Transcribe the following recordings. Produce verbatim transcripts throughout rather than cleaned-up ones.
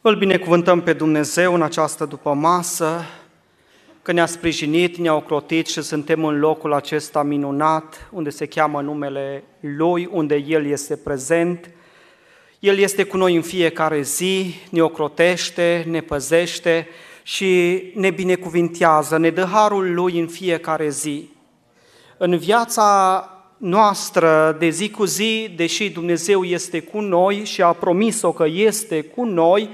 Îl binecuvântăm pe Dumnezeu în această dupămasă, că ne-a sprijinit, ne-a ocrotit și suntem în locul acesta minunat, unde se cheamă numele Lui, unde El este prezent. El este cu noi în fiecare zi, ne ocrotește, ne păzește și ne binecuvintează, ne dă harul Lui în fiecare zi. În viața noastră de zi cu zi, deși Dumnezeu este cu noi și a promis-o că este cu noi,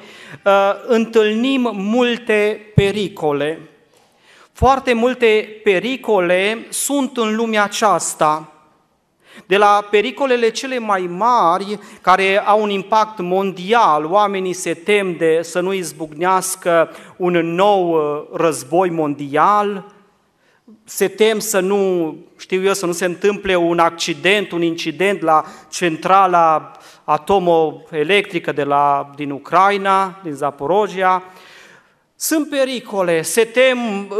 întâlnim multe pericole. Foarte multe pericole sunt în lumea aceasta. De la pericolele cele mai mari, care au un impact mondial, oamenii se tem de să nu izbucnească un nou război mondial, se tem să nu, știu eu, să nu se întâmple un accident, un incident la centrala atomoelectrică de la, din Ucraina, din Zaporojia. Sunt pericole, se tem,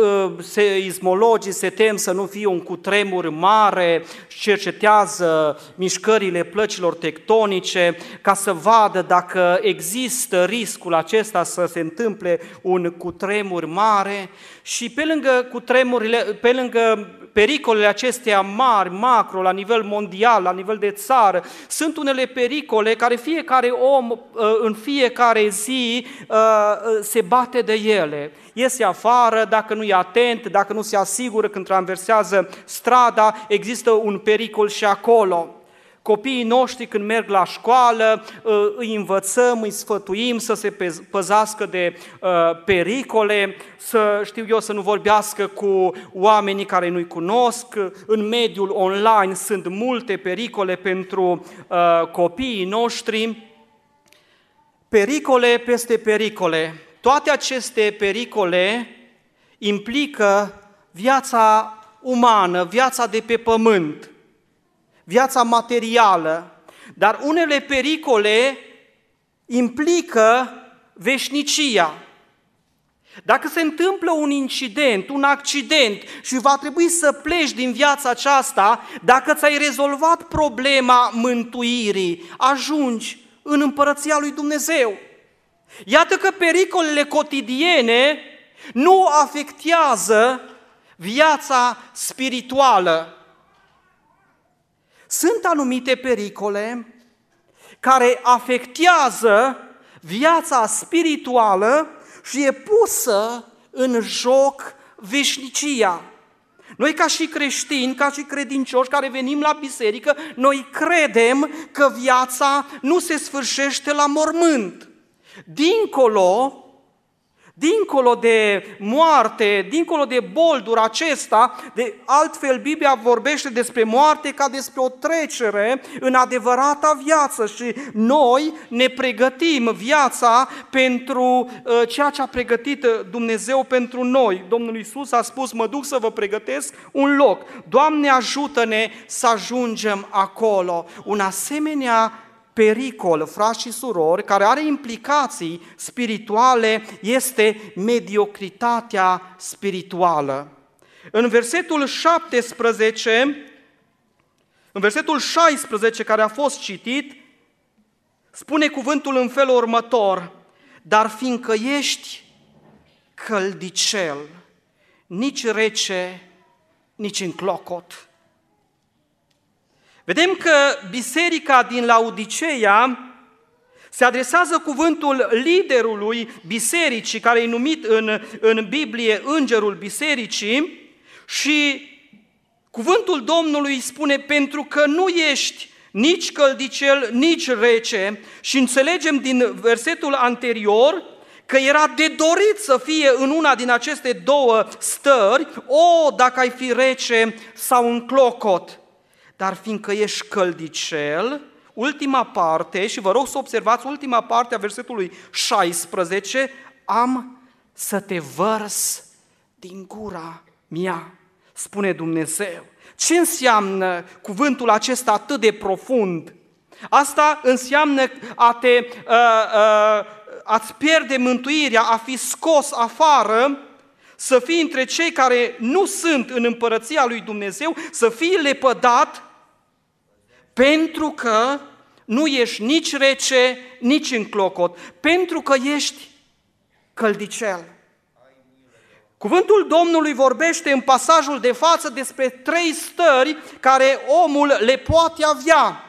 se, ismologii se tem să nu fie un cutremur mare, cercetează mișcările plăcilor tectonice ca să vadă dacă există riscul acesta să se întâmple un cutremur mare și pe lângă cutremurile, pe lângă pericolele acestea mari, macro, la nivel mondial, la nivel de țară, sunt unele pericole care fiecare om în fiecare zi se bate de ele. Iese afară, dacă nu e atent, dacă nu se asigură când traversează strada, există un pericol și acolo. Copiii noștri când merg la școală, îi învățăm, îi sfătuim să se păzească de pericole, să știu eu să nu vorbească cu oamenii care nu-i cunosc. În mediul online sunt multe pericole pentru copiii noștri. Pericole peste pericole. Toate aceste pericole implică viața umană, viața de pe pământ, viața materială, dar unele pericole implică veșnicia. Dacă se întâmplă un incident, un accident și va trebui să pleci din viața aceasta, dacă ți-ai rezolvat problema mântuirii, ajungi în împărăția lui Dumnezeu. Iată că pericolele cotidiene nu afectează viața spirituală. Sunt anumite pericole care afectează viața spirituală și e pusă în joc veșnicia. Noi ca și creștini, ca și credincioși care venim la biserică, noi credem că viața nu se sfârșește la mormânt. Dincolo, dincolo de moarte, dincolo de boldul acesta, de altfel Biblia vorbește despre moarte ca despre o trecere în adevărata viață și noi ne pregătim viața pentru ceea ce a pregătit Dumnezeu pentru noi. Domnul Iisus a spus, mă duc să vă pregătesc un loc. Doamne, ajută-ne să ajungem acolo. Un asemenea pericol, frați și surori, care are implicații spirituale, este mediocritatea spirituală. În versetul șaptesprezece, în versetul șaisprezece care a fost citit, spune cuvântul în felul următor, dar fiindcă ești căldicel, nici rece, nici înclocot. Vedem că biserica din Laodiceea se adresează cuvântul liderului bisericii, care e numit în, în Biblie îngerul bisericii și cuvântul Domnului spune pentru că nu ești nici căldicel, nici rece și înțelegem din versetul anterior că era de dorit să fie în una din aceste două stări, o, dacă ai fi rece sau înclocot. Dar fiindcă ești căldicel, ultima parte, și vă rog să observați ultima parte a versetului șaisprezece, am să te vărs din gura mea, spune Dumnezeu. Ce înseamnă cuvântul acesta atât de profund? Asta înseamnă a te, a-ți pierde mântuirea, a fi scos afară, să fii între cei care nu sunt în împărăția lui Dumnezeu, să fii lepădat pentru că nu ești nici rece, nici în clocot, pentru că ești căldicel. Cuvântul Domnului vorbește în pasajul de față despre trei stări care omul le poate avea.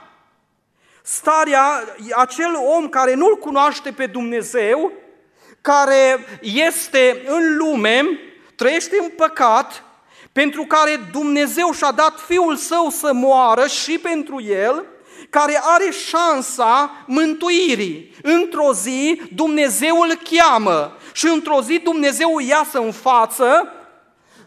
Starea, acel om care nu-L cunoaște pe Dumnezeu, care este în lume, trăiește în păcat, pentru care Dumnezeu și-a dat Fiul Său să moară și pentru el, care are șansa mântuirii. Într-o zi Dumnezeu îl cheamă și într-o zi Dumnezeu îi iasă în față,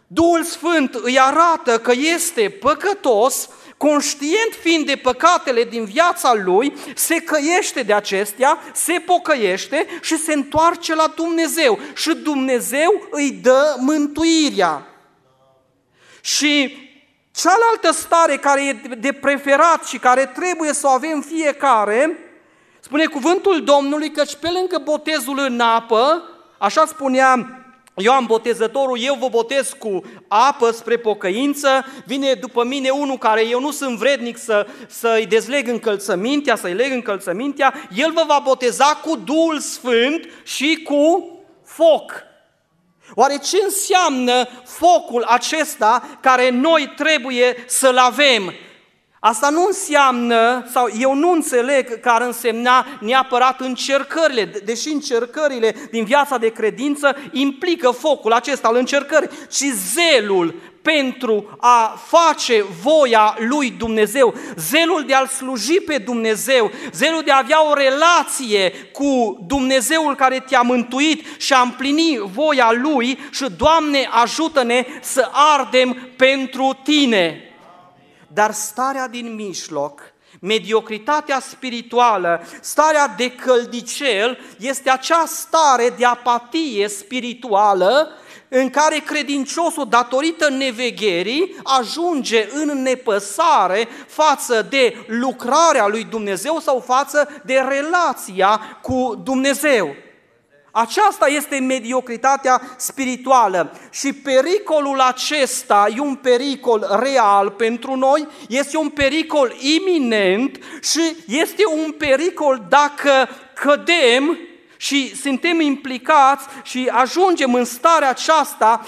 Duhul Sfânt îi arată că este păcătos, conștient fiind de păcatele din viața lui, se căiește de acestea, se pocăiește și se întoarce la Dumnezeu și Dumnezeu îi dă mântuirea. Și cealaltă stare care e de preferat și care trebuie să o avem fiecare, spune cuvântul Domnului căci pe lângă botezul în apă, așa spunea Ioan Botezătorul, eu vă botez cu apă spre pocăință, vine după mine unul care eu nu sunt vrednic să, să-i dezleg încălțămintea, să-i leg încălțămintea, el vă va boteza cu Duhul Sfânt și cu foc. Oare ce înseamnă focul acesta care noi trebuie să-l avem? Asta nu înseamnă, sau eu nu înțeleg că ar însemna neapărat încercările, deși încercările din viața de credință implică focul acesta al încercării, ci zelul pentru a face voia lui Dumnezeu, zelul de a-L sluji pe Dumnezeu, zelul de a avea o relație cu Dumnezeul care te-a mântuit și a împlini voia Lui și, Doamne, ajută-ne să ardem pentru Tine. Dar starea din mijloc, mediocritatea spirituală, starea de căldicel, este acea stare de apatie spirituală în care credinciosul, datorită nevegherii, ajunge în nepăsare față de lucrarea lui Dumnezeu sau față de relația cu Dumnezeu. Aceasta este mediocritatea spirituală și pericolul acesta e un pericol real pentru noi, este un pericol iminent și este un pericol dacă cădem și suntem implicați și ajungem în starea aceasta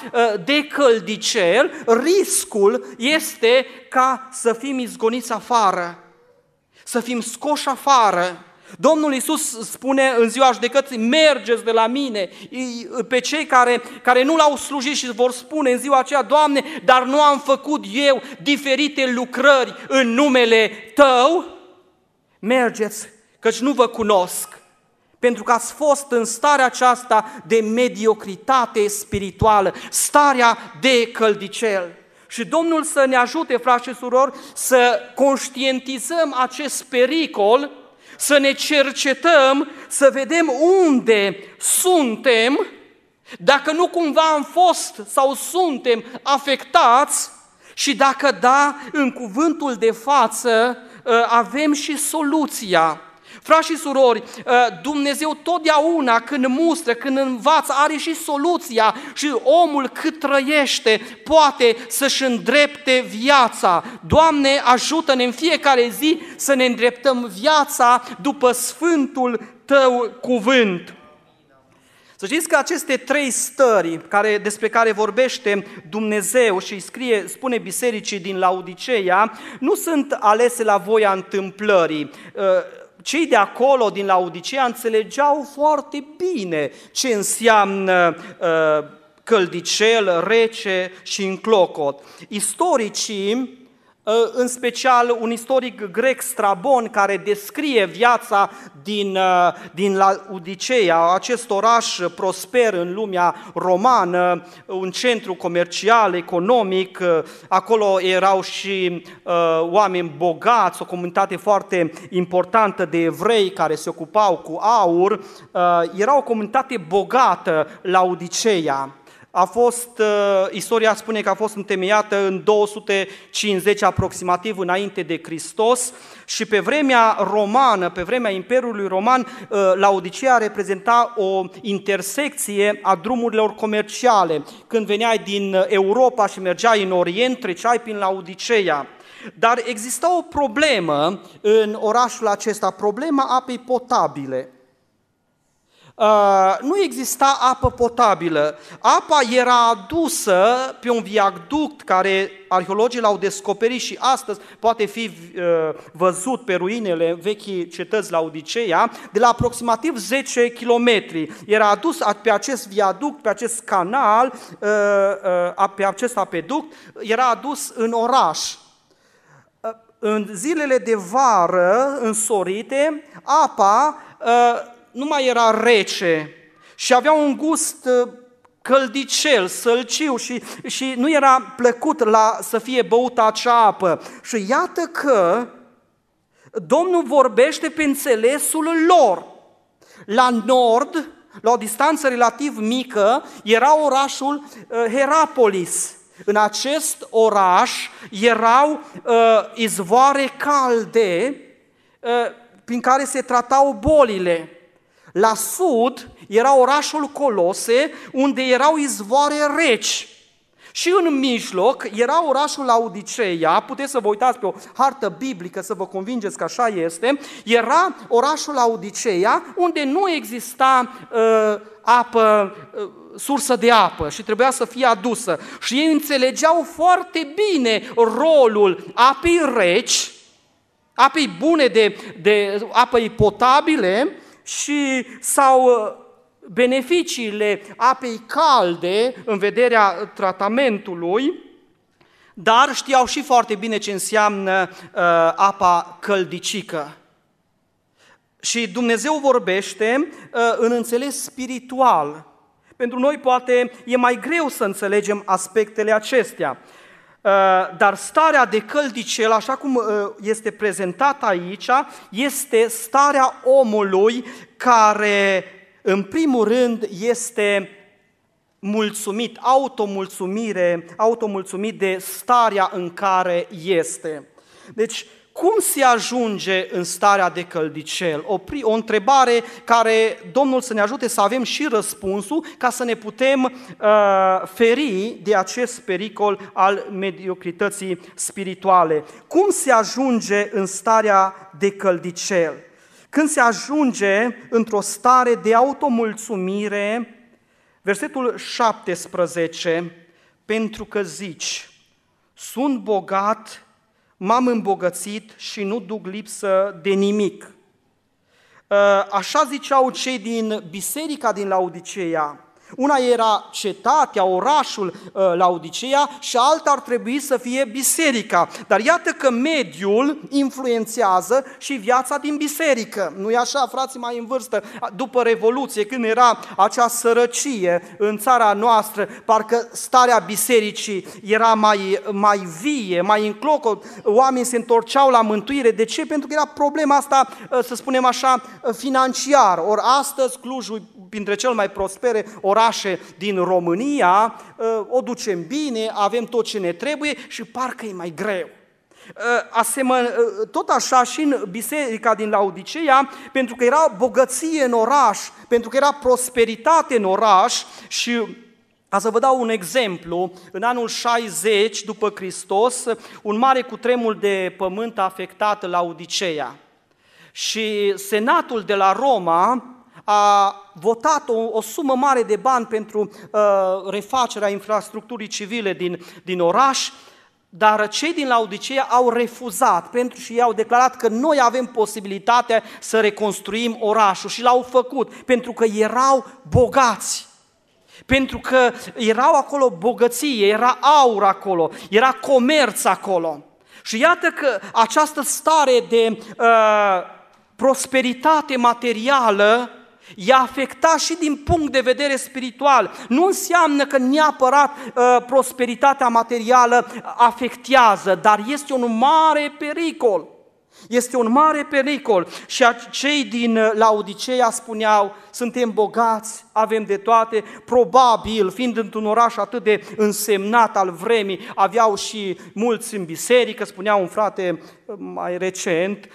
de căldicel, riscul este ca să fim izgoniți afară, să fim scoși afară. Domnul Iisus spune în ziua judecății, mergeți de la mine pe cei care, care nu l-au slujit și vor spune în ziua aceea, Doamne, dar nu am făcut eu diferite lucrări în numele Tău? Mergeți, căci nu vă cunosc, pentru că ați fost în starea aceasta de mediocritate spirituală, starea de căldicel. Și Domnul să ne ajute, frați și surori, să conștientizăm acest pericol, să ne cercetăm, să vedem unde suntem, dacă nu cumva am fost sau suntem afectați și dacă da, în cuvântul de față avem și soluția. Frați și surori, Dumnezeu totdeauna când mustră, când învață, are și soluția și omul cât trăiește poate să-și îndrepte viața. Doamne, ajută-ne în fiecare zi să ne îndreptăm viața după Sfântul Tău cuvânt. Să știți că aceste trei stări care, despre care vorbește Dumnezeu și scrie, spune bisericii din Laodiceea, nu sunt alese la voia întâmplării. Cei de acolo, din Laodicea, înțelegeau foarte bine ce înseamnă uh, căldicel, rece și înclocot. Istoricii, uh, în special un istoric grec, Strabon, care descrie viața din, uh, din Laodicea, acest oraș prosper în lumea romană, un centru comercial, economic, uh, acolo erau și uh, oameni bogați, o comunitate foarte importantă de evrei care se ocupau cu aur, uh, era o comunitate bogată Laodicea. A fost, uh, istoria spune că a fost întemeiată în două sute cincizeci aproximativ înainte de Hristos și pe vremea romană, pe vremea Imperiului Roman, uh, Laodicea reprezenta o intersecție a drumurilor comerciale. Când veneai din Europa și mergeai în Orient, treceai prin Laodicea. Dar exista o problemă în orașul acesta, problema apei potabile. Uh, nu exista apă potabilă. Apa era adusă pe un viaduct care arheologii l-au descoperit și astăzi poate fi uh, văzut pe ruinele vechii cetăți Laodiceea, de la aproximativ zece kilometri. Era adus pe acest viaduct, pe acest canal, uh, uh, pe acest apeduct, era adus în oraș. Uh, în zilele de vară însorite, apa uh, nu mai era rece și avea un gust căldicel, sălciu și, și nu era plăcut la, să fie băută acea apă. Și iată că Domnul vorbește pe înțelesul lor. La nord, la o distanță relativ mică, era orașul Hierapolis. În acest oraș erau uh, izvoare calde uh, prin care se tratau bolile. La sud era orașul Colossae, unde erau izvoare reci. Și în mijloc era orașul Laodiceea, puteți să vă uitați pe o hartă biblică să vă convingeți că așa este, era orașul Laodiceea unde nu exista uh, apă, uh, sursă de apă și trebuia să fie adusă. Și ei înțelegeau foarte bine rolul apei reci, apei bune de, de apei potabile, și sau beneficiile apei calde în vederea tratamentului, dar știau și foarte bine ce înseamnă uh, apa căldicică. Și Dumnezeu vorbește uh, în înțeles spiritual. Pentru noi poate e mai greu să înțelegem aspectele acestea. Uh, dar starea de căldicel, așa cum uh, este prezentată aici, este starea omului care, în primul rând, este mulțumit, automulțumire, automulțumit de starea în care este. Deci, cum se ajunge în starea de căldicel? O, o întrebare care Domnul să ne ajute să avem și răspunsul ca să ne putem uh, feri de acest pericol al mediocrității spirituale. Cum se ajunge în starea de căldicel? Când se ajunge într-o stare de automulțumire, versetul șaptesprezece, pentru că zici, sunt bogat, m-am îmbogățit și nu duc lipsă de nimic. Așa ziceau cei din biserica din Laodiceea. Una era cetatea, orașul Laodiceea și alta ar trebui să fie biserica. Dar iată că mediul influențează și viața din biserică. Nu e așa, frații mai în vârstă, după Revoluție, când era acea sărăcie în țara noastră, parcă starea bisericii era mai, mai vie, mai în clocot, oamenii se întorceau la mântuire. De ce? Pentru că era problema asta, să spunem așa, financiară. Ori astăzi Clujul, printre cel mai prospere orașe din România, o ducem bine, avem tot ce ne trebuie și parcă e mai greu. Asemăn- tot așa și în biserica din Laodiceea, pentru că era bogăție în oraș, pentru că era prosperitate în oraș și... Ca să vă dau un exemplu, în anul șaizeci după Hristos, un mare cutremur de pământ a afectat Laodiceea și senatul de la Roma a votat o, o sumă mare de bani pentru uh, refacerea infrastructurii civile din, din oraș, dar cei din Laodiceea au refuzat pentru și ei au declarat că noi avem posibilitatea să reconstruim orașul și l-au făcut pentru că erau bogați. Pentru că erau acolo bogăție, era aur acolo, era comerț acolo. Și iată că această stare de uh, prosperitate materială i-a afectat și din punct de vedere spiritual. Nu înseamnă că neapărat uh, prosperitatea materială afectează, dar este un mare pericol. Este un mare pericol. Și cei din Laodiceea spuneau, suntem bogați, avem de toate, probabil, fiind într-un oraș atât de însemnat al vremii, aveau și mulți în biserică, spunea un frate mai recent,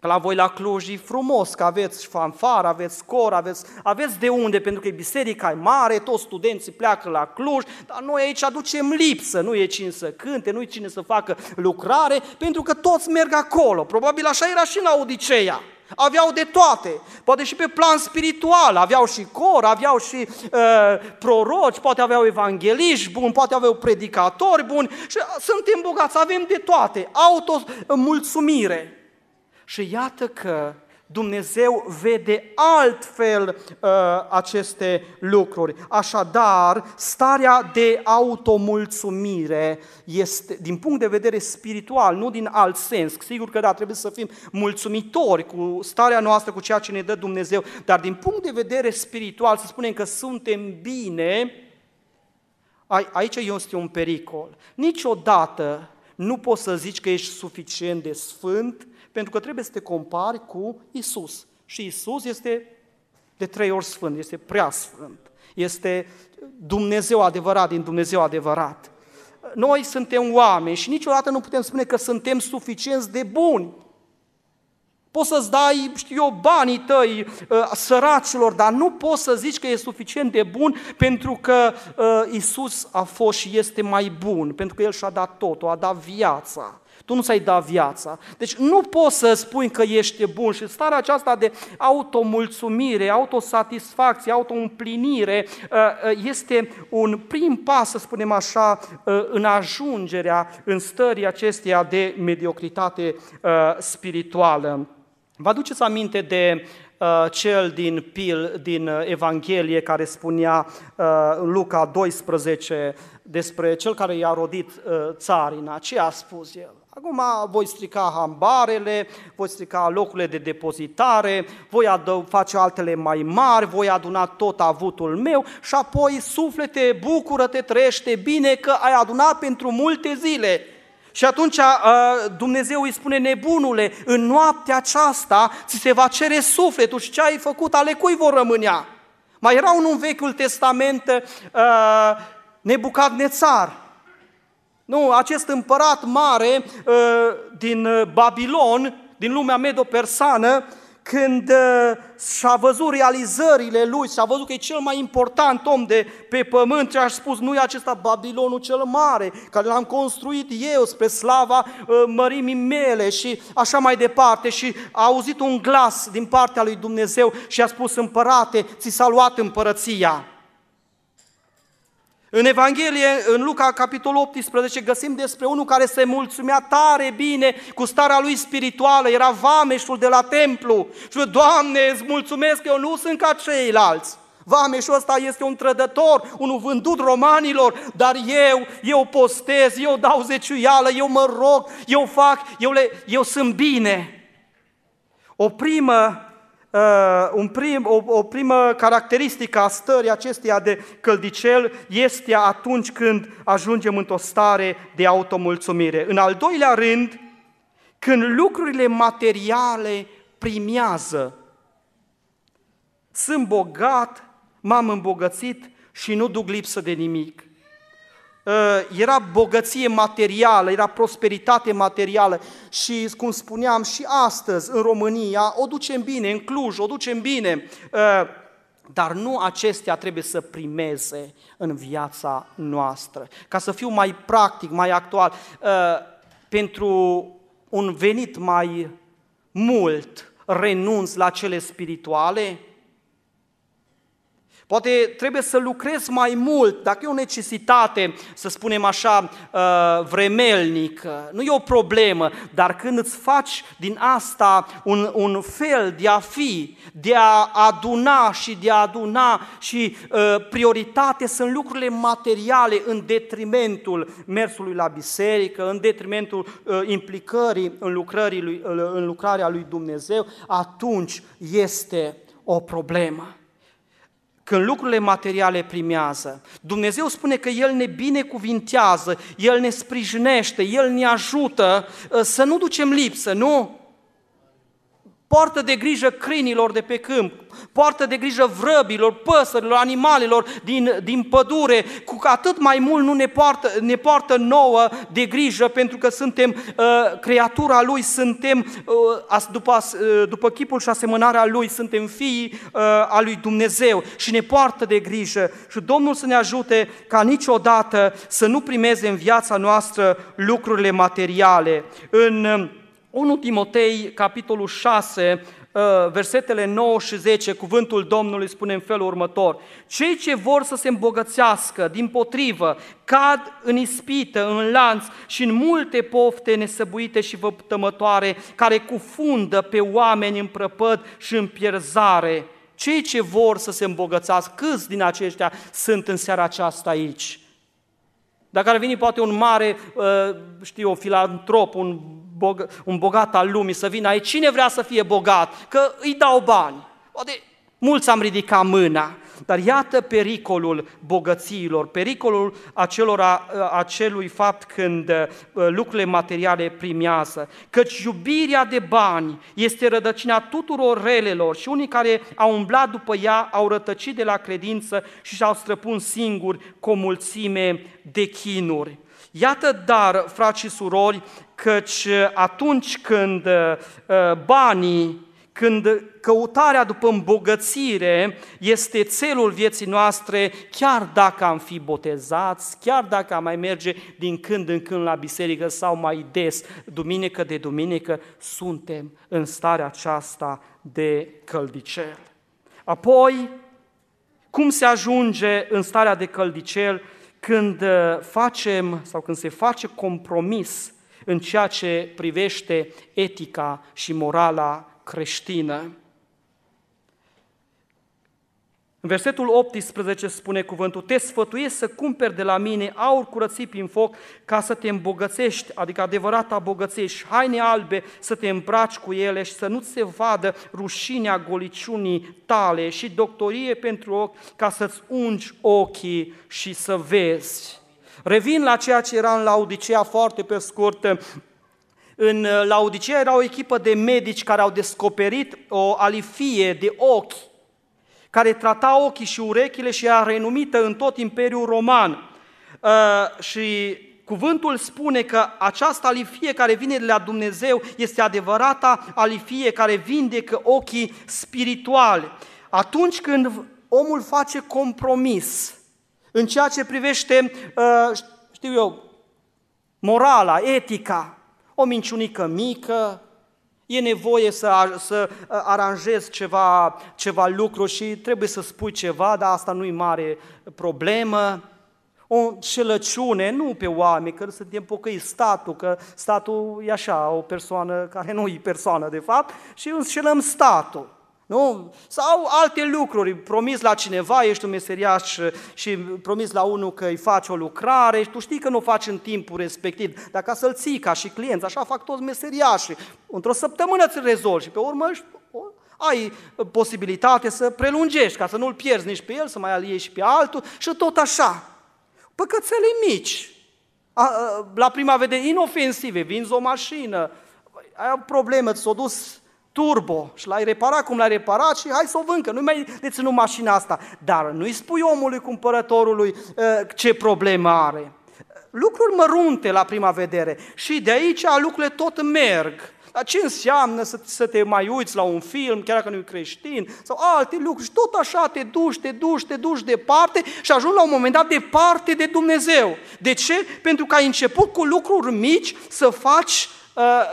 că la voi la Cluj e frumos, că aveți fanfară, aveți cor, aveți, aveți de unde, pentru că biserica e mare, toți studenții pleacă la Cluj, dar noi aici aducem lipsă, nu e cine să cânte, nu e cine să facă lucrare, pentru că toți merg acolo. Probabil așa era și în Laodiceea. Aveau de toate, poate și pe plan spiritual, aveau și cor, aveau și uh, proroci, poate aveau evangeliști buni, poate aveau predicatori buni, și suntem bogați, avem de toate, automulțumire. Și iată că Dumnezeu vede altfel uh, aceste lucruri. Așadar, starea de automulțumire este, din punct de vedere spiritual, nu din alt sens. Sigur că da, trebuie să fim mulțumitori cu starea noastră, cu ceea ce ne dă Dumnezeu, dar din punct de vedere spiritual, să spunem că suntem bine, aici este un pericol. Niciodată nu poți să zici că ești suficient de sfânt, pentru că trebuie să te compari cu Isus. Și Isus este de trei ori sfânt, este prea sfânt, este Dumnezeu adevărat din Dumnezeu adevărat. Noi suntem oameni și niciodată nu putem spune că suntem suficienți de buni. Poți să-ți dai, știu eu, banii tăi săracilor, dar nu poți să zici că e suficient de bun pentru că Isus a fost și este mai bun, pentru că El și-a dat totul, a dat viața. Tu nu ți-ai dat viața. Deci nu poți să spui că ești bun și starea aceasta de automulțumire, autosatisfacție, autoîmplinire este un prim pas, să spunem așa, în ajungerea în stării acesteia de mediocritate spirituală. Vă aduceți aminte de cel din pil, din Evanghelie, care spunea în Luca doisprezece despre cel care i-a rodit țarina. Ce a spus el? Acum voi strica hambarele, voi strica locurile de depozitare, voi adă, face altele mai mari, voi aduna tot avutul meu și apoi suflete, bucură-te, trăiește bine că ai adunat pentru multe zile. Și atunci Dumnezeu îi spune, nebunule, în noaptea aceasta ți se va cere sufletul și ce ai făcut, ale cui vor rămânea? Mai era unul în Vechiul Testament, Nebucadnețar. Nu, acest împărat mare din Babilon, din lumea medo-persană, când și-a văzut realizările lui, și-a văzut că e cel mai important om de pe pământ, și-a spus, nu e acesta Babilonul cel mare, care l-am construit eu spre slava mărimii mele și așa mai departe. Și a auzit un glas din partea lui Dumnezeu și a spus, împărate, ți s-a luat împărăția. În Evanghelie, în Luca, capitolul optsprezece, găsim despre unul care se mulțumea tare bine cu starea lui spirituală, era vameșul de la templu. Și Doamne, îți mulțumesc că eu nu sunt ca ceilalți. Vameșul ăsta este un trădător, unul vândut romanilor, dar eu, eu postez, eu dau zeciuială, eu mă rog, eu fac, eu, le, eu sunt bine. O primă... Uh, un prim, o, o primă caracteristică a stării acesteia de căldicel este atunci când ajungem într-o stare de automulțumire. În al doilea rând, când lucrurile materiale primează. Sunt bogat, m-am îmbogățit și nu duc lipsă de nimic. Era bogăție materială, era prosperitate materială și, cum spuneam, și astăzi în România o ducem bine, în Cluj o ducem bine, dar nu acestea trebuie să primeze în viața noastră. Ca să fiu mai practic, mai actual, pentru un venit mai mult renunț la cele spirituale? Poate trebuie să lucrez mai mult, dacă e o necesitate, să spunem așa, vremelnică, nu e o problemă, dar când îți faci din asta un, un fel de a fi, de a aduna și de a aduna și uh, prioritate, sunt lucrurile materiale în detrimentul mersului la biserică, în detrimentul uh, implicării în, lucrării lui, uh, în lucrarea lui Dumnezeu, atunci este o problemă. Când lucrurile materiale primează, Dumnezeu spune că El ne binecuvintează, El ne sprijinește, El ne ajută să nu ducem lipsă, nu? Poartă de grijă câinilor de pe câmp, poartă de grijă vrăbilor, păsărilor, animalelor din, din pădure, cu atât mai mult nu ne poartă, ne poartă nouă de grijă, pentru că suntem uh, creatura Lui, suntem uh, după, uh, după chipul și asemănarea Lui, suntem fiii uh, a Lui Dumnezeu și ne poartă de grijă. Și Domnul să ne ajute ca niciodată să nu primeze în viața noastră lucrurile materiale. În... întâi Timotei, capitolul șase, versetele nouă și zece, cuvântul Domnului spune în felul următor: cei ce vor să se îmbogățească, dimpotrivă, cad în ispită, în lanț și în multe pofte nesăbuite și vătămătoare, care cufundă pe oameni în prăpăd și în pierzare. Cei ce vor să se îmbogățească, câți din aceștia sunt în seara aceasta aici? Dacă ar veni poate un mare, știu, un filantrop, un, bog, un bogat al lumii să vină aici, cine vrea să fie bogat? Că îi dau bani. Poate mulți am ridicat mâna, dar iată pericolul bogățiilor, pericolul acelora, acelui fapt când lucrurile materiale primează. Căci iubirea de bani este rădăcina tuturor relelor și unii care au umblat după ea au rătăcit de la credință și și-au străpuns singuri cu o mulțime de chinuri. Iată dar, frați și surori, căci atunci când banii, când căutarea după îmbogățire este țelul vieții noastre, chiar dacă am fi botezați, chiar dacă am mai merge din când în când la biserică sau mai des, duminică de duminică, suntem în starea aceasta de căldicel. Apoi, cum se ajunge în starea de căldicel când facem sau când se face compromis în ceea ce privește etica și morala creștină? În versetul optsprezece spune cuvântul: te sfătuiesc să cumperi de la mine aur curățit prin foc ca să te îmbogățești, adică adevărata bogăție, și haine albe să te îmbraci cu ele și să nu se vadă rușinea goliciunii tale, și doctorie pentru ochi ca să-ți ungi ochii și să vezi. Revin la ceea ce era în Laodicea foarte pe scurt. În Laodicea era o echipă de medici care au descoperit o alifie de ochi, care trata ochii și urechile și era renumită în tot Imperiul Roman. Uh, și cuvântul spune că această alifie care vine de la Dumnezeu este adevărata alifie care vindecă ochii spirituali. Atunci când omul face compromis în ceea ce privește, uh, știu eu, morala, etica, o minciunică mică, e nevoie să, să aranjezi ceva, ceva lucru și trebuie să spui ceva, dar asta nu-i mare problemă. O șelăciune, nu pe oameni, că suntem pocăiți, statul, că statul e așa, o persoană care nu e persoană de fapt și înșelăm statul. Nu? Sau alte lucruri, promiți la cineva, ești un meseriaș și promiți la unul că îi faci o lucrare și tu știi că nu o faci în timpul respectiv, dar ca să-l ții ca și clienți, așa fac toți meseriașii, într-o săptămână ți-l rezolvi și pe urmă ai posibilitate să prelungești, ca să nu-l pierzi nici pe el, să mai aliei și pe altul și tot așa. Păcățele mici, la prima vedere inofensive, vinzi o mașină, ai o problemă, ți-o dus turbo și l-ai reparat cum l-ai reparat și hai să o vând, că nu-i mai deținut mașina asta. Dar nu-i spui omului, cumpărătorului, ce problemă are. Lucruri mărunte la prima vedere și de aici lucrurile tot merg. Dar ce înseamnă să, să te mai uiți la un film, chiar dacă nu-i creștin, sau alte lucruri și tot așa te duci, te duci, te duci departe și ajungi la un moment dat departe de Dumnezeu. De ce? Pentru că ai început cu lucruri mici să faci,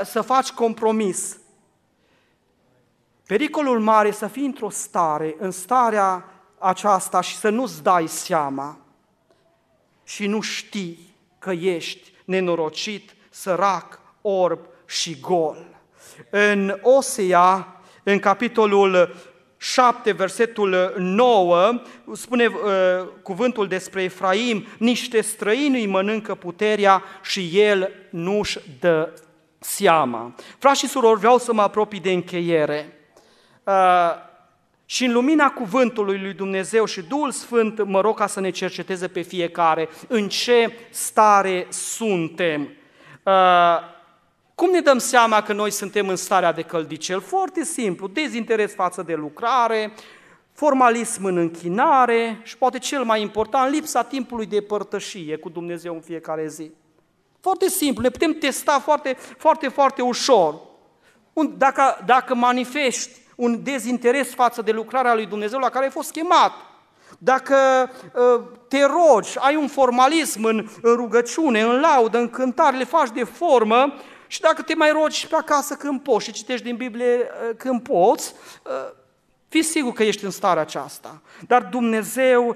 să faci compromis. Pericolul mare e să fii într-o stare, în starea aceasta și să nu-ți dai seama și nu știi că ești nenorocit, sărac, orb și gol. În Osea, în capitolul șapte, versetul nouă, spune uh, cuvântul despre Efraim: niște străini îi mănâncă puterea și el nu-și dă seama. Frați și surori, vreau să mă apropii de încheiere. Uh, și în lumina cuvântului lui Dumnezeu și Duhul Sfânt mă rog ca să ne cerceteze pe fiecare în ce stare suntem. Uh, cum ne dăm seama că noi suntem în starea de căldicel? Foarte simplu, dezinteres față de lucrare, formalism în închinare și poate cel mai important, lipsa timpului de părtășie cu Dumnezeu în fiecare zi. Foarte simplu, ne putem testa foarte, foarte, foarte ușor. Dacă, dacă manifesti un dezinteres față de lucrarea lui Dumnezeu la care ai fost chemat, dacă te rogi, ai un formalism în rugăciune, în laudă, în cântare, le faci de formă Și dacă te mai rogi pe acasă când poți și citești din Biblie când poți, fii sigur că ești în starea aceasta. Dar Dumnezeu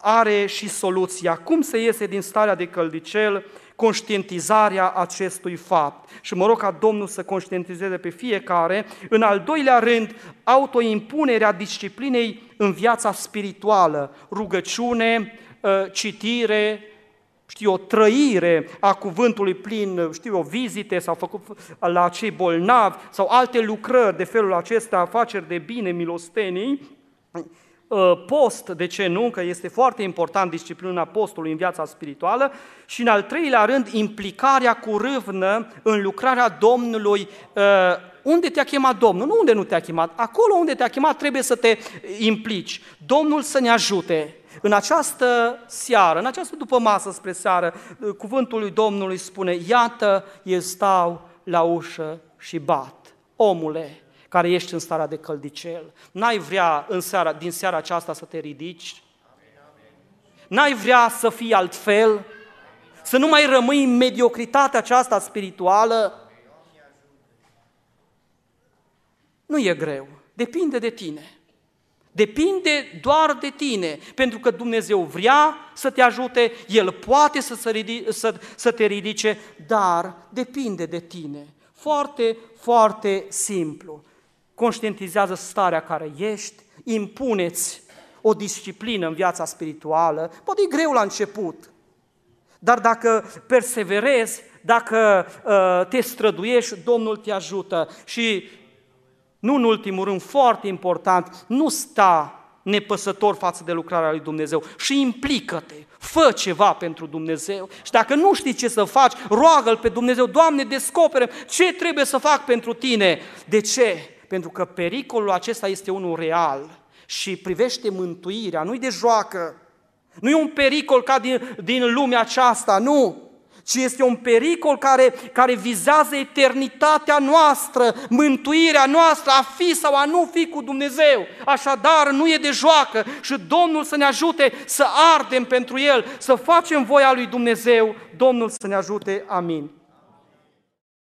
are și soluția. Cum să iese din starea de căldicel? Conștientizarea acestui fapt. Și mă rog ca Domnul să conștientizeze pe fiecare. În al doilea rând, autoimpunerea disciplinei în viața spirituală, rugăciune, citire, știu, o trăire a cuvântului prin, știu, o vizite sau făcut la cei bolnavi sau alte lucrări de felul acesta, afaceri de bine, milostenii, post, de ce nu, că este foarte important disciplina postului în viața spirituală și în al treilea rând implicarea cu râvnă în lucrarea Domnului. Unde te-a chemat Domnul? Nu unde nu te-a chemat, acolo unde te-a chemat trebuie să te implici. Domnul să ne ajute. În această seară, în această dupămasă spre seară, cuvântul lui Domnului spune: iată, eu stau la ușă și bat. Omule, care ești în starea de căldicel, n-ai vrea în seara, din seara aceasta să te ridici? N-ai vrea să fii altfel? Să nu mai rămâi în mediocritatea aceasta spirituală? Nu e greu, depinde de tine. Depinde doar de tine, pentru că Dumnezeu vrea să te ajute, El poate să, se ridice, să, să te ridice, dar depinde de tine. Foarte, foarte simplu. Conștientizează starea care ești, impune-ți o disciplină în viața spirituală, poate e greu la început, dar dacă perseverezi, dacă uh, te străduiești, Domnul te ajută. Și nu în ultimul rând, foarte important, nu sta nepăsător față de lucrarea lui Dumnezeu și implică-te, fă ceva pentru Dumnezeu. Și dacă nu știi ce să faci, roagă-L pe Dumnezeu: Doamne, descoperă ce trebuie să fac pentru Tine. De ce? Pentru că pericolul acesta este unul real și privește mântuirea, nu-i de joacă, nu e un pericol ca din, din lumea aceasta, nu. Ci este un pericol care, care vizează eternitatea noastră, mântuirea noastră, a fi sau a nu fi cu Dumnezeu. Așadar, nu e de joacă și Domnul să ne ajute să ardem pentru El, să facem voia lui Dumnezeu. Domnul să ne ajute. Amin.